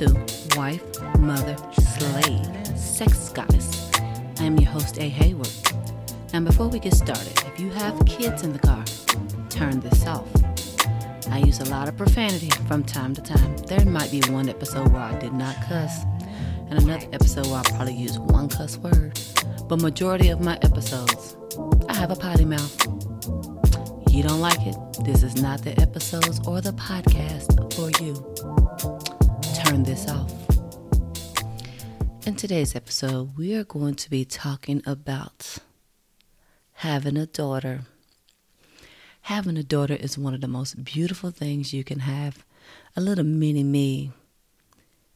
to Wife, Mother, Slave, Sex Goddess. I am your host, A. Hayward. And before we get started, if you have kids in the car, turn this off. I use a lot of profanity from time to time. There might be one episode where I did not cuss, and another episode where I probably used one cuss word. But majority of my episodes, I have a potty mouth. You don't like it? This is not the episodes or the podcast for you. Turn this off. In today's episode, we are going to be talking about having a daughter. Having a daughter is one of the most beautiful things you can have. A little mini me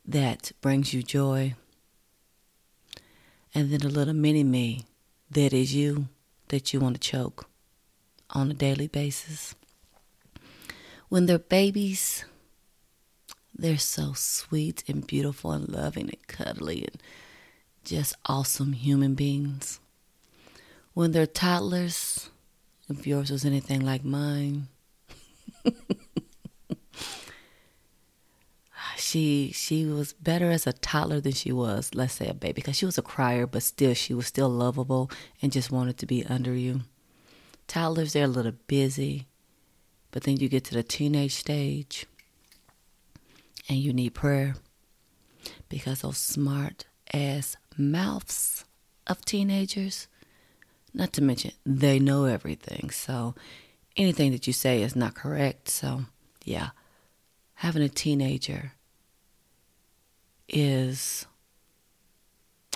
that brings you joy. And then a little mini me that is you, that you want to choke on a daily basis. When they're babies, they're so sweet and beautiful and loving and cuddly and just awesome human beings. When they're toddlers, if yours was anything like mine, she was better as a toddler than she was, let's say, a baby, because she was a crier, but still, she was still lovable and just wanted to be under you. Toddlers, they're a little busy, but then you get to the teenage stage and you need prayer because those smart ass mouths of teenagers, not to mention they know everything. So anything that you say is not correct. So yeah, having a teenager is,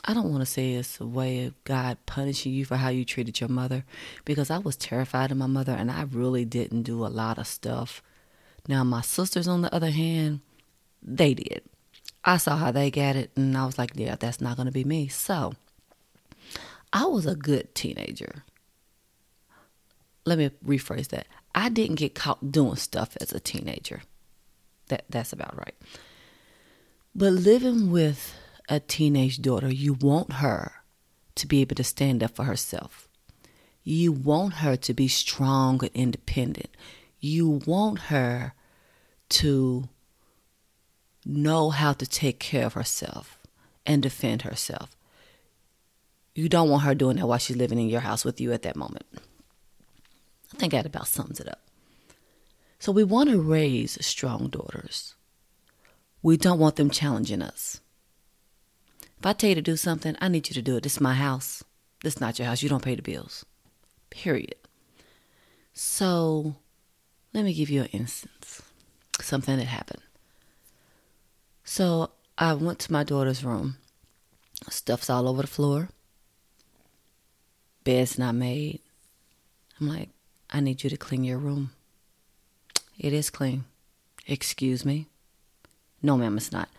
I don't want to say it's a way of God punishing you for how you treated your mother, because I was terrified of my mother and I really didn't do a lot of stuff. Now my sisters, on the other hand, they did. I saw how they got it and I was like, yeah, that's not going to be me. So I was a good teenager. Let me rephrase that. I didn't get caught doing stuff as a teenager. That's about right. But living with a teenage daughter, you want her to be able to stand up for herself. You want her to be strong and independent. You want her to know how to take care of herself and defend herself. You don't want her doing that while she's living in your house with you at that moment. I think that about sums it up. So we want to raise strong daughters. We don't want them challenging us. If I tell you to do something, I need you to do it. This is my house. This is not your house. You don't pay the bills. Period. So let me give you an instance. Something that happened. So I went to my daughter's room. Stuff's all over the floor. Bed's not made. I'm like, I need you to clean your room. It is clean. Excuse me. No, ma'am, it's not.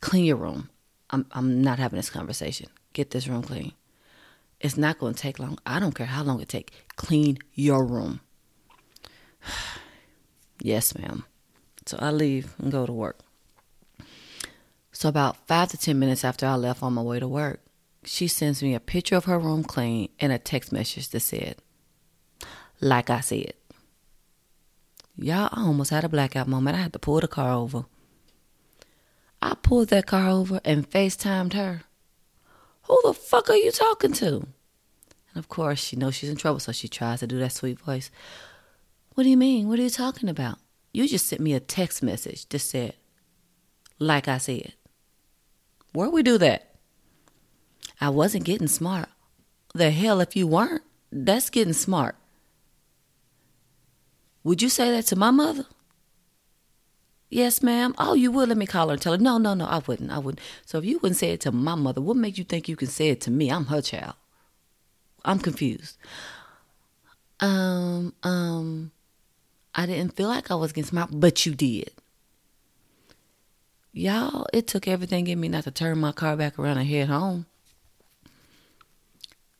Clean your room. I'm not having this conversation. Get this room clean. It's not going to take long. I don't care how long it takes. Clean your room. Yes, ma'am. So I leave and go to work. So about 5 to 10 minutes after I left on my way to work, she sends me a picture of her room clean and a text message that said, like I said. Y'all, I almost had a blackout moment. I had to pull the car over. I pulled that car over and FaceTimed her. Who the fuck are you talking to? And of course, she knows she's in trouble, so she tries to do that sweet voice. What do you mean? What are you talking about? You just sent me a text message that said, like I said. Where we do that? I wasn't getting smart. The hell if you weren't. That's getting smart. Would you say that to my mother? Yes, ma'am. Oh, you would? Let me call her and tell her. No, I wouldn't. So if you wouldn't say it to my mother, what makes you think you can say it to me? I'm her child. I'm confused. I didn't feel like I was getting smart, but you did. Y'all, it took everything in me not to turn my car back around and head home.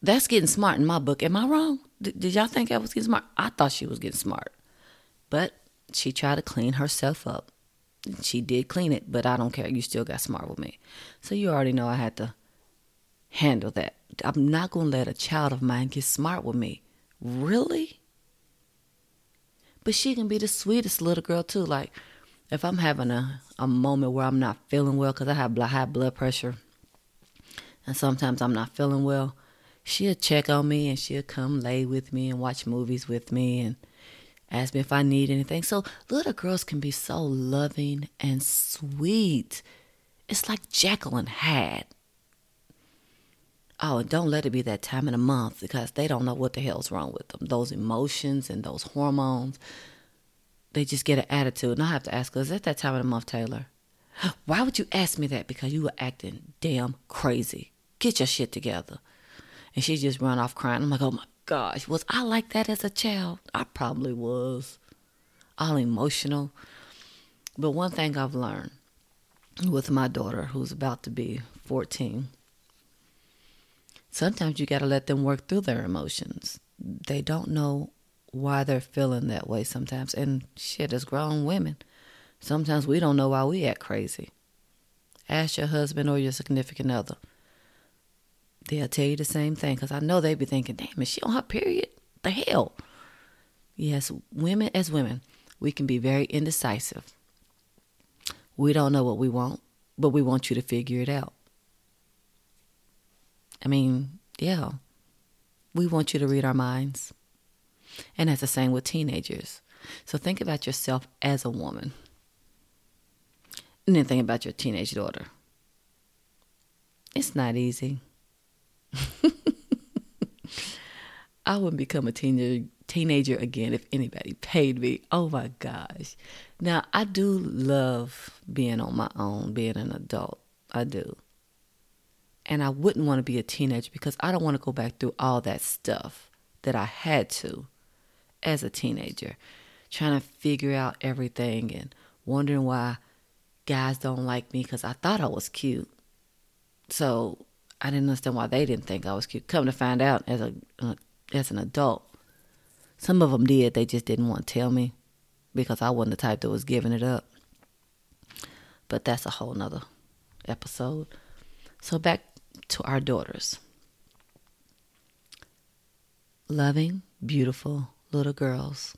That's getting smart in my book. Am I wrong? Did y'all think I was getting smart? I thought she was getting smart. But she tried to clean herself up. She did clean it, but I don't care. You still got smart with me. So you already know I had to handle that. I'm not going to let a child of mine get smart with me. Really? But she can be the sweetest little girl too. Like, if I'm having a moment where I'm not feeling well, because I have high blood pressure, and sometimes I'm not feeling well, she'll check on me and she'll come lay with me and watch movies with me and ask me if I need anything. So little girls can be so loving and sweet. It's like Jacqueline had. Oh, and don't let it be that time in the month, because they don't know what the hell's wrong with them. Those emotions and those hormones, they just get an attitude. And I have to ask her, is that that time of the month, Taylor? Why would you ask me that? Because you were acting damn crazy. Get your shit together. And she just run off crying. I'm like, oh my gosh, was I like that as a child? I probably was. All emotional. But one thing I've learned with my daughter, who's about to be 14, sometimes you got to let them work through their emotions. They don't know why they're feeling that way sometimes. And shit, as grown women, sometimes we don't know why we act crazy. Ask your husband or your significant other. They'll tell you the same thing, because I know they be thinking, damn, is she on her period? What the hell? Yes, women as women, we can be very indecisive. We don't know what we want, but we want you to figure it out. I mean, yeah, we want you to read our minds. And that's the same with teenagers. So think about yourself as a woman. And then think about your teenage daughter. It's not easy. I wouldn't become a teenager again if anybody paid me. Oh my gosh. Now, I do love being on my own, being an adult. I do. And I wouldn't want to be a teenager, because I don't want to go back through all that stuff that I had to as a teenager. Trying to figure out everything and wondering why guys don't like me, because I thought I was cute. So I didn't understand why they didn't think I was cute. Come to find out as an adult, some of them did. They just didn't want to tell me, because I wasn't the type that was giving it up. But that's a whole nother episode. So back to our daughters. Loving, beautiful little girls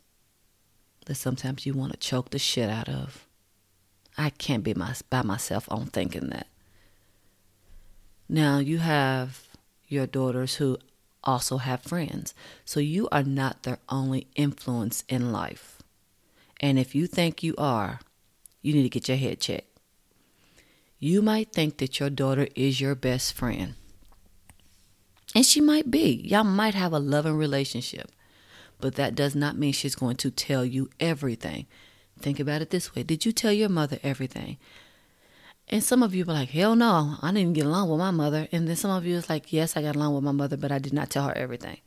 that sometimes you want to choke the shit out of. I can't be by myself on thinking that. Now you have your daughters who also have friends. So you are not their only influence in life. And if you think you are, you need to get your head checked. You might think that your daughter is your best friend. And she might be. Y'all might have a loving relationship. But that does not mean she's going to tell you everything. Think about it this way. Did you tell your mother everything? And some of you were like, hell no, I didn't get along with my mother. And then some of you was like, yes, I got along with my mother, but I did not tell her everything.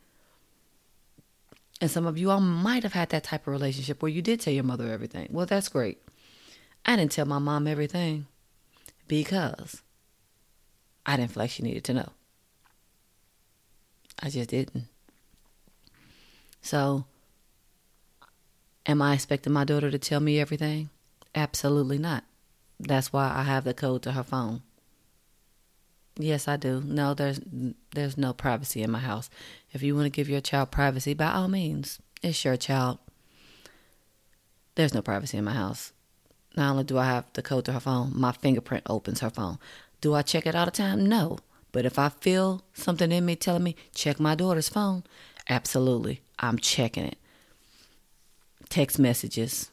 And some of you all might have had that type of relationship where you did tell your mother everything. Well, that's great. I didn't tell my mom everything, because I didn't feel like she needed to know. I just didn't. So, am I expecting my daughter to tell me everything? Absolutely not. That's why I have the code to her phone. Yes, I do. No, there's no privacy in my house. If you want to give your child privacy, by all means, it's your child. There's no privacy in my house. Not only do I have the code to her phone, my fingerprint opens her phone. Do I check it all the time? No. But if I feel something in me telling me, check my daughter's phone, absolutely, I'm checking it. Text messages,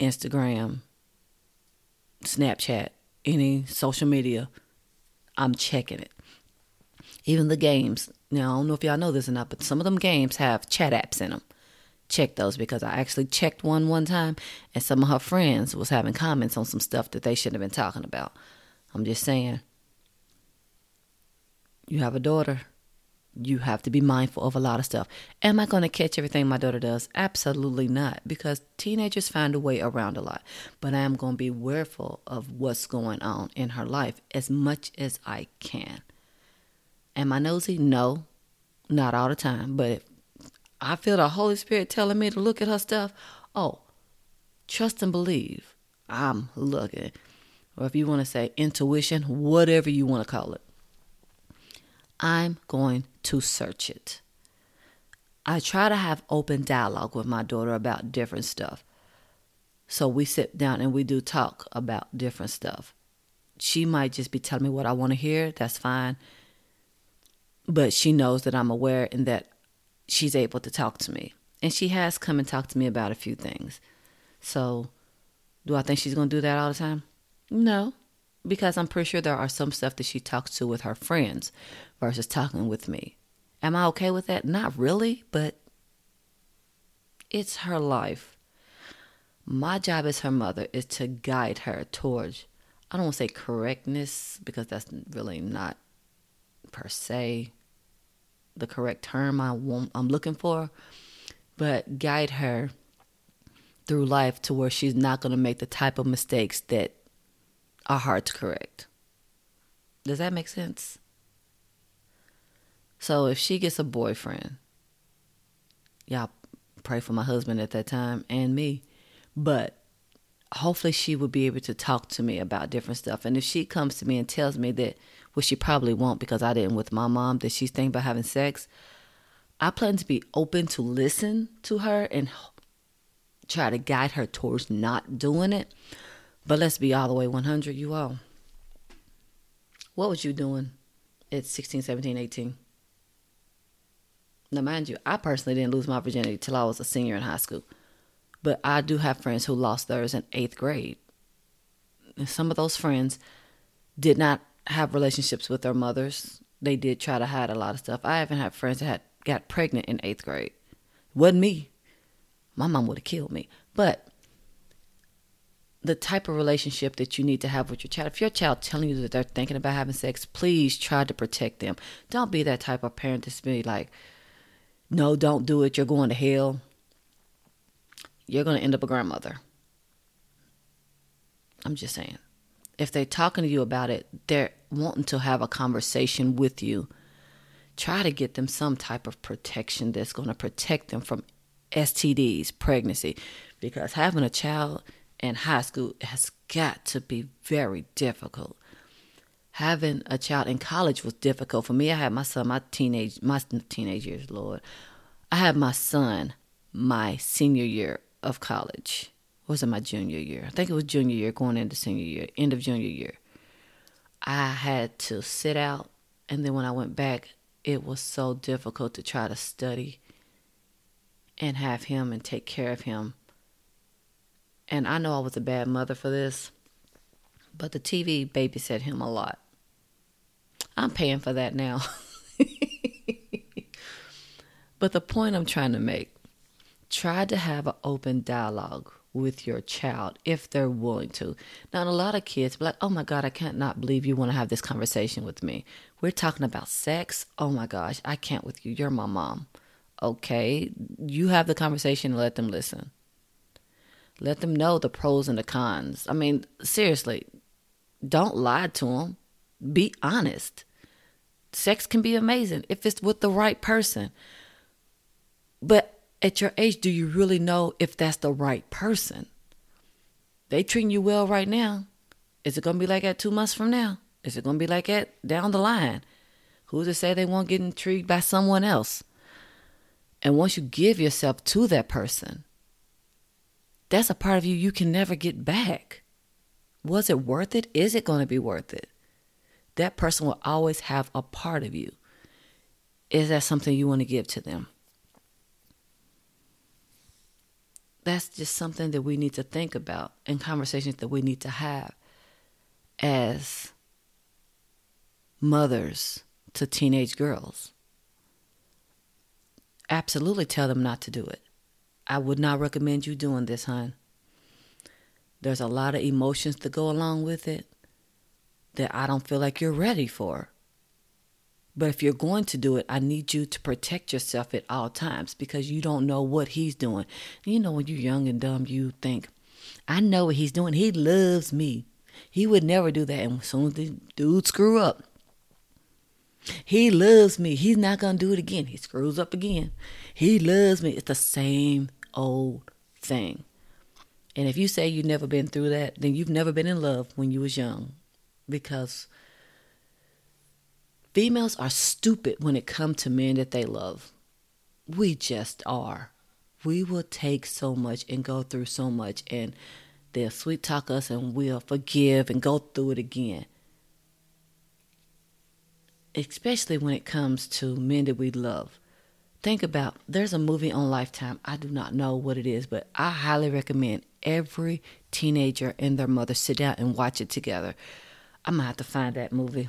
Instagram, Snapchat, any social media, I'm checking it. Even the games. Now, I don't know if y'all know this or not, but some of them games have chat apps in them. Check those, because I actually checked one time, and some of her friends was having comments on some stuff that they shouldn't have been talking about. I'm just saying, you have a daughter, you have to be mindful of a lot of stuff. Am I going to catch everything my daughter does? Absolutely not, because teenagers find a way around a lot. But I am going to be careful of what's going on in her life as much as I can. Am I nosy? No, not all the time, but if I feel the Holy Spirit telling me to look at her stuff, oh, trust and believe, I'm looking. Or if you want to say intuition, whatever you want to call it, I'm going to search it. I try to have open dialogue with my daughter about different stuff. So we sit down and we do talk about different stuff. She might just be telling me what I want to hear. That's fine. But she knows that I'm aware and that she's able to talk to me. And she has come and talked to me about a few things. So do I think she's going to do that all the time? No, because I'm pretty sure there are some stuff that she talks to with her friends versus talking with me. Am I okay with that? Not really, but it's her life. My job as her mother is to guide her towards, I don't want to say correctness, because that's really not per se the correct term I'm looking for, but guide her through life to where she's not going to make the type of mistakes that are hard to correct. Does that make sense? So if she gets a boyfriend, y'all pray for my husband at that time and me, but hopefully she would be able to talk to me about different stuff. And if she comes to me and tells me that, which she probably won't because I didn't with my mom, that she's thinking about having sex, I plan to be open to listen to her and try to guide her towards not doing it. But let's be all the way 100, you all. What was you doing at 16, 17, 18? Now, mind you, I personally didn't lose my virginity till I was a senior in high school. But I do have friends who lost theirs in 8th grade. And some of those friends did not have relationships with their mothers. They did try to hide a lot of stuff. I even had friends that got pregnant in 8th grade. It wasn't me. My mom would have killed me. But the type of relationship that you need to have with your child, if your child telling you that they're thinking about having sex, please try to protect them. Don't be that type of parent that's be like, no, don't do it. You're going to hell. You're going to end up a grandmother. I'm just saying. If they're talking to you about it, they're wanting to have a conversation with you. Try to get them some type of protection that's going to protect them from STDs, pregnancy. Because having a child in high school has got to be very difficult. Having a child in college was difficult. For me, I had my son, my teenage years, Lord. I had my son my senior year of college. Was it my junior year? I think it was junior year going into senior year, end of junior year. I had to sit out, and then when I went back, it was so difficult to try to study and have him and take care of him. And I know I was a bad mother for this, but the TV babysat him a lot. I'm paying for that now. But the point I'm trying to make, try to have an open dialogue with your child if they're willing to. Now, a lot of kids be like, oh my God, I can't not believe you want to have this conversation with me. We're talking about sex. Oh my gosh, I can't with you. You're my mom. Okay, you have the conversation and let them listen. Let them know the pros and the cons. I mean, seriously, don't lie to them. Be honest. Sex can be amazing if it's with the right person. But at your age, do you really know if that's the right person? They treating you well right now. Is it going to be like that 2 months from now? Is it going to be like that down the line? Who's to say they won't get intrigued by someone else? And once you give yourself to that person, that's a part of you you can never get back. Was it worth it? Is it going to be worth it? That person will always have a part of you. Is that something you want to give to them? That's just something that we need to think about and conversations that we need to have as mothers to teenage girls. Absolutely tell them not to do it. I would not recommend you doing this, hon. There's a lot of emotions that go along with it that I don't feel like you're ready for. But if you're going to do it, I need you to protect yourself at all times because you don't know what he's doing. You know, when you're young and dumb, you think, I know what he's doing. He loves me. He would never do that. And as soon as the dude screw up, he loves me. He's not going to do it again. He screws up again. He loves me. It's the same old thing. And if you say you've never been through that, then you've never been in love when you was young because females are stupid when it comes to men that they love. We just are. we will take so much and go through so much, and they'll sweet talk us and we'll forgive and go through it again. Especially when it comes to men that we love. Think about, there's a movie on Lifetime. I do not know what it is, but I highly recommend every teenager and their mother sit down and watch it together. I'm going to have to find that movie.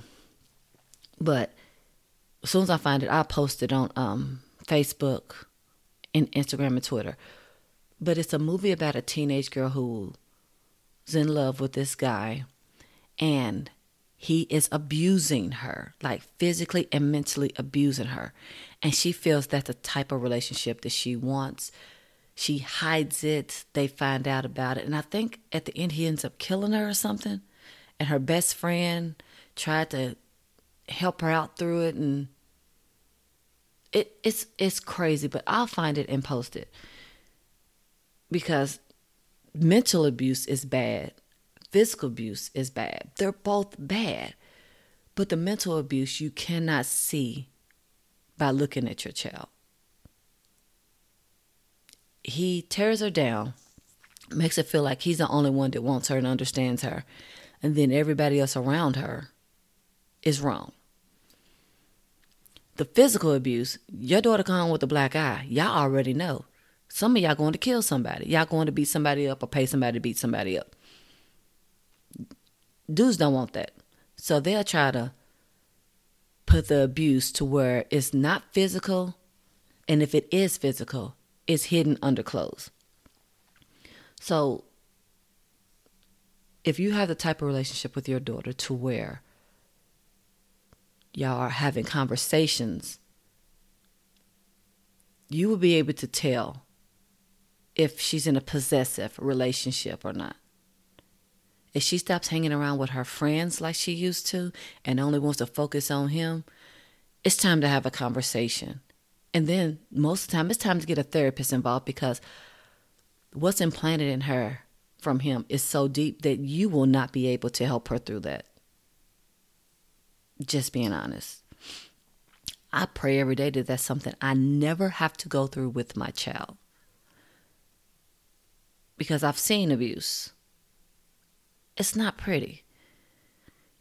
But as soon as I find it, I'll post it on Facebook and Instagram and Twitter. But it's a movie about a teenage girl who's in love with this guy, and he is abusing her, like physically and mentally abusing her. And she feels that's the type of relationship that she wants. She hides it. They find out about it. And I think at the end he ends up killing her or something. And her best friend tried to help her out through it. And it's crazy, but I'll find it and post it. Because mental abuse is bad. Physical abuse is bad. They're both bad. But the mental abuse you cannot see by looking at your child. He tears her down, makes her feel like he's the only one that wants her and understands her. And then everybody else around her is wrong. The physical abuse, your daughter come home with a black eye. Y'all already know. Some of y'all going to kill somebody. Y'all going to beat somebody up or pay somebody to beat somebody up. Dudes don't want that. So they'll try to put the abuse to where it's not physical. And if it is physical, it's hidden under clothes. So if you have the type of relationship with your daughter to where y'all are having conversations, you will be able to tell if she's in a possessive relationship or not. If she stops hanging around with her friends like she used to and only wants to focus on him, it's time to have a conversation. And then most of the time, it's time to get a therapist involved, because what's implanted in her from him is so deep that you will not be able to help her through that. Just being honest. I pray every day that that's something I never have to go through with my child. Because I've seen abuse. It's not pretty.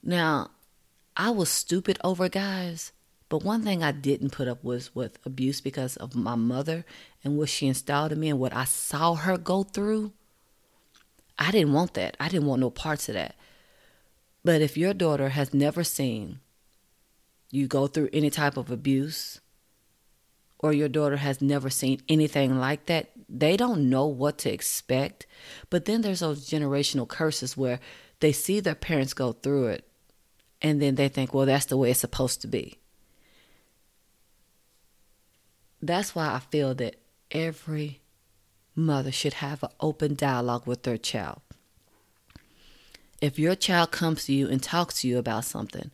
Now, I was stupid over guys, but one thing I didn't put up was with abuse because of my mother and what she installed in me and what I saw her go through. I didn't want that. I didn't want no parts of that. But if your daughter has never seen you go through any type of abuse, or your daughter has never seen anything like that, they don't know what to expect. But then there's those generational curses where they see their parents go through it, and then they think, well, that's the way it's supposed to be. That's why I feel that every mother should have an open dialogue with their child. If your child comes to you and talks to you about something,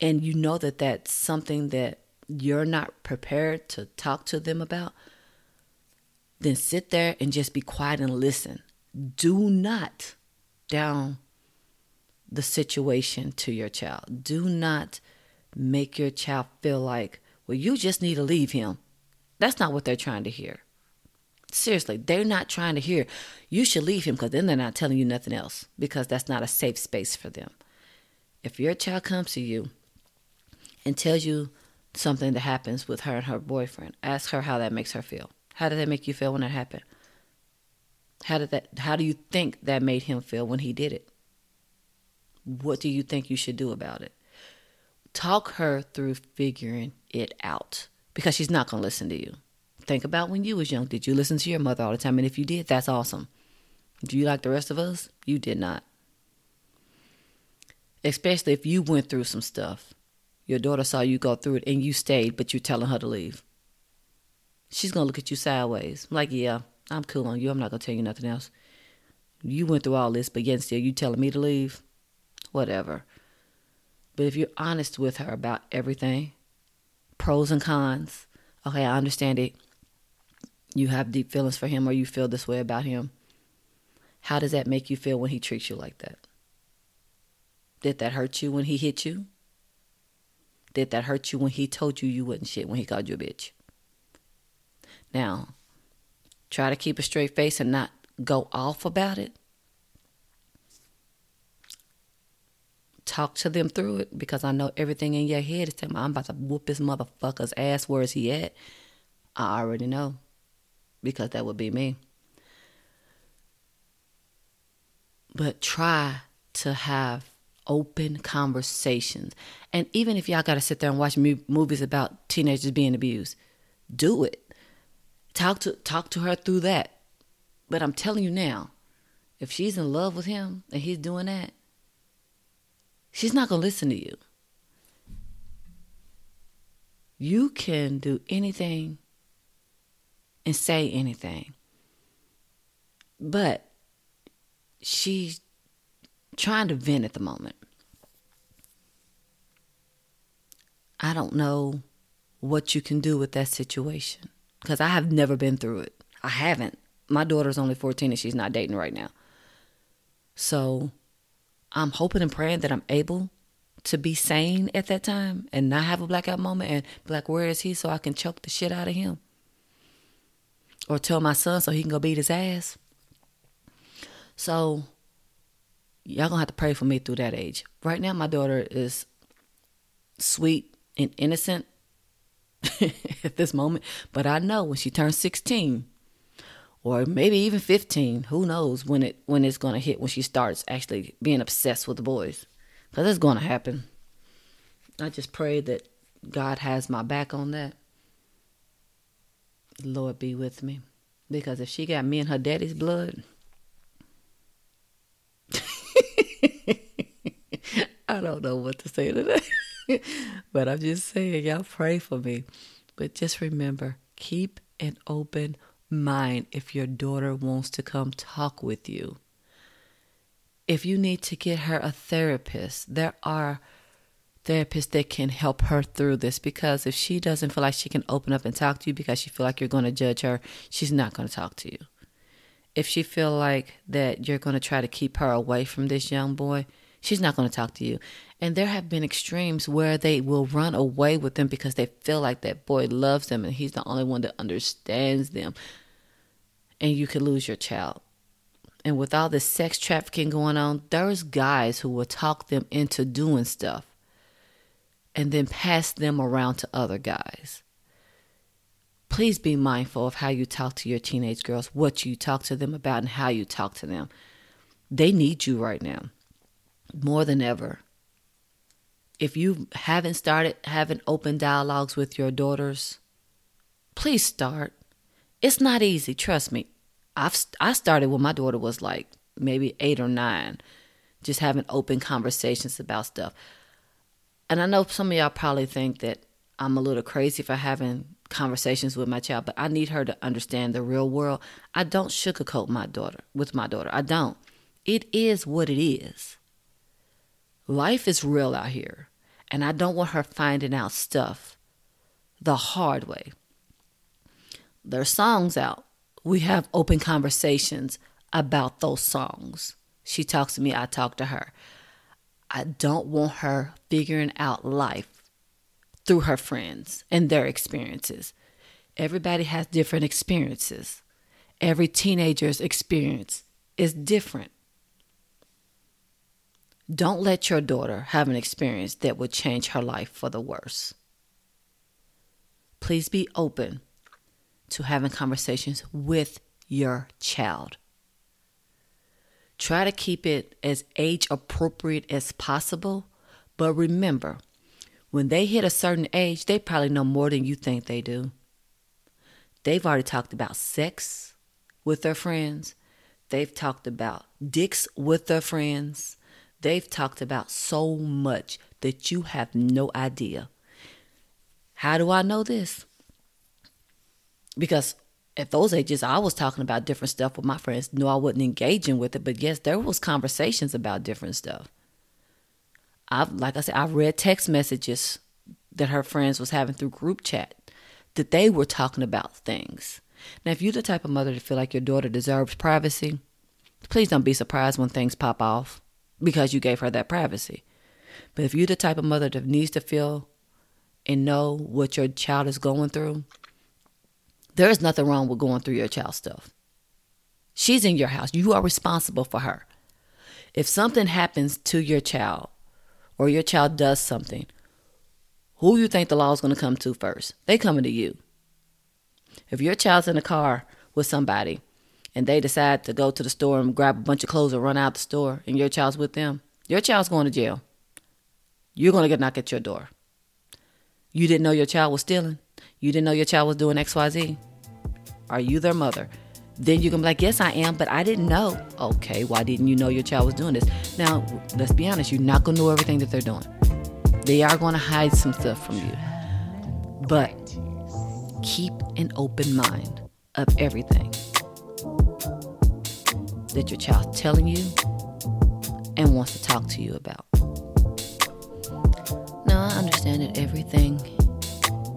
and you know that that's something that you're not prepared to talk to them about, then sit there and just be quiet and listen. Do not down the situation to your child. Do not make your child feel like, well, you just need to leave him. That's not what they're trying to hear. Seriously, they're not trying to hear, you should leave him, because then they're not telling you nothing else, because that's not a safe space for them. If your child comes to you and tells you something that happens with her and her boyfriend, ask her how that makes her feel. How did that make you feel when that happened? How do you think that made him feel when he did it? What do you think you should do about it? Talk her through figuring it out, because she's not going to listen to you. Think about when you was young. Did you listen to your mother all the time? And if you did, that's awesome. Do you like the rest of us? You did not. Especially if you went through some stuff. Your daughter saw you go through it and you stayed, but you're telling her to leave. She's going to look at you sideways. Like, yeah, I'm cool on you. I'm not going to tell you nothing else. You went through all this, but yet still you telling me to leave? Whatever. But if you're honest with her about everything, pros and cons, okay, I understand it. You have deep feelings for him, or you feel this way about him. How does that make you feel when he treats you like that? Did that hurt you when he hit you? Did that hurt you when he told you you wasn't shit, when he called you a bitch? Now, try to keep a straight face and not go off about it. Talk to them through it, because I know everything in your head is telling me I'm about to whoop this motherfucker's ass. Where is he at? I already know, because that would be me. But try to have open conversations. And even if y'all got to sit there and watch movies about teenagers being abused, do it. Talk to her through that. But I'm telling you now, if she's in love with him and he's doing that, she's not going to listen to you. You can do anything and say anything. But she's trying to vent at the moment. I don't know what you can do with that situation, because I have never been through it. I haven't. My daughter's only 14 and she's not dating right now. So I'm hoping and praying that I'm able to be sane at that time and not have a blackout moment and be like, where is he, so I can choke the shit out of him. Or tell my son so he can go beat his ass. So y'all gonna have to pray for me through that age. Right now, my daughter is sweet and innocent at this moment. But I know when she turns 16, or maybe even 15, who knows when it's going to hit, when she starts actually being obsessed with the boys. Because it's going to happen. I just pray that God has my back on that. Lord be with me. Because if she got me in her daddy's blood, I don't know what to say to that. But I'm just saying, y'all pray for me. But just remember, keep an open mind. If your daughter wants to come talk with you, if you need to get her a therapist, there are therapists that can help her through this, because if she doesn't feel like she can open up and talk to you because she feel like you're going to judge her, she's not going to talk to you. If she feel like that you're going to try to keep her away from this young boy, she's not going to talk to you. And there have been extremes where they will run away with them because they feel like that boy loves them and he's the only one that understands them. And you could lose your child. And with all this sex trafficking going on, there's guys who will talk them into doing stuff and then pass them around to other guys. Please be mindful of how you talk to your teenage girls, what you talk to them about, and how you talk to them. They need you right now, more than ever. If you haven't started having open dialogues with your daughters, please start. It's not easy. Trust me. I started when my daughter was like maybe 8 or 9, just having open conversations about stuff. And I know some of y'all probably think that I'm a little crazy for having conversations with my child, but I need her to understand the real world. I don't sugarcoat my daughter. I don't. It is what it is. Life is real out here, and I don't want her finding out stuff the hard way. There's songs out. We have open conversations about those songs. She talks to me, I talk to her. I don't want her figuring out life through her friends and their experiences. Everybody has different experiences. Every teenager's experience is different. Don't let your daughter have an experience that would change her life for the worse. Please be open to having conversations with your child. Try to keep it as age appropriate as possible. But remember, when they hit a certain age, they probably know more than you think they do. They've already talked about sex with their friends. They've talked about dicks with their friends. They've talked about so much that you have no idea. How do I know this? Because at those ages, I was talking about different stuff with my friends. No, I wasn't engaging with it, but yes, there was conversations about different stuff. Like I said, I read text messages that her friends was having through group chat that they were talking about things. Now, if you're the type of mother to feel like your daughter deserves privacy, please don't be surprised when things pop off, because you gave her that privacy. But if you're the type of mother that needs to feel and know what your child is going through, There is nothing wrong with going through your child's stuff. She's in your house. You are responsible for her. If something happens to your child or your child does something, who you think the law is going to come to first? They coming to you. If your child's in a car with somebody and they decide to go to the store and grab a bunch of clothes or run out the store and your child's with them, your child's going to jail. You're going to get knocked at your door. You didn't know your child was stealing. You didn't know your child was doing XYZ. Are you their mother? Then you can be like, yes, I am, but I didn't know. Okay, why didn't you know your child was doing this? Now, let's be honest, you're not going to know everything that they're doing. They are going to hide some stuff from you. But keep an open mind of everything that your child's telling you and wants to talk to you about. Now, I understand that everything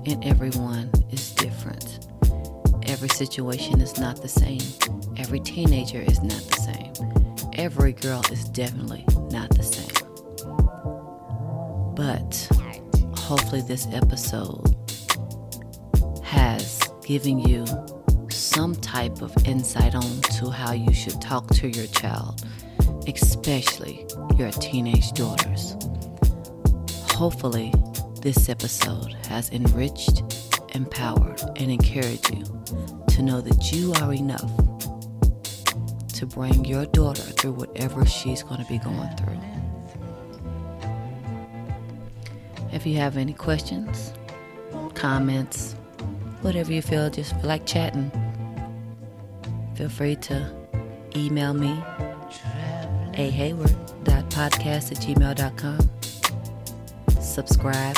and everyone is different. Every situation is not the same. Every teenager is not the same. Every girl is definitely not the same. But hopefully this episode has given you some type of insight on to how you should talk to your child, especially your teenage daughters. Hopefully this episode has enriched, empowered, and encouraged you to know that you are enough to bring your daughter through whatever she's going to be going through. If you have any questions, comments, whatever you feel, just feel like chatting, feel free to email me, ahayward.podcast@gmail.com. Subscribe,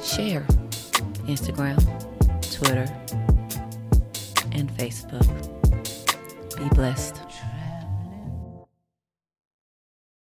share, Instagram, Twitter, and Facebook. Be blessed.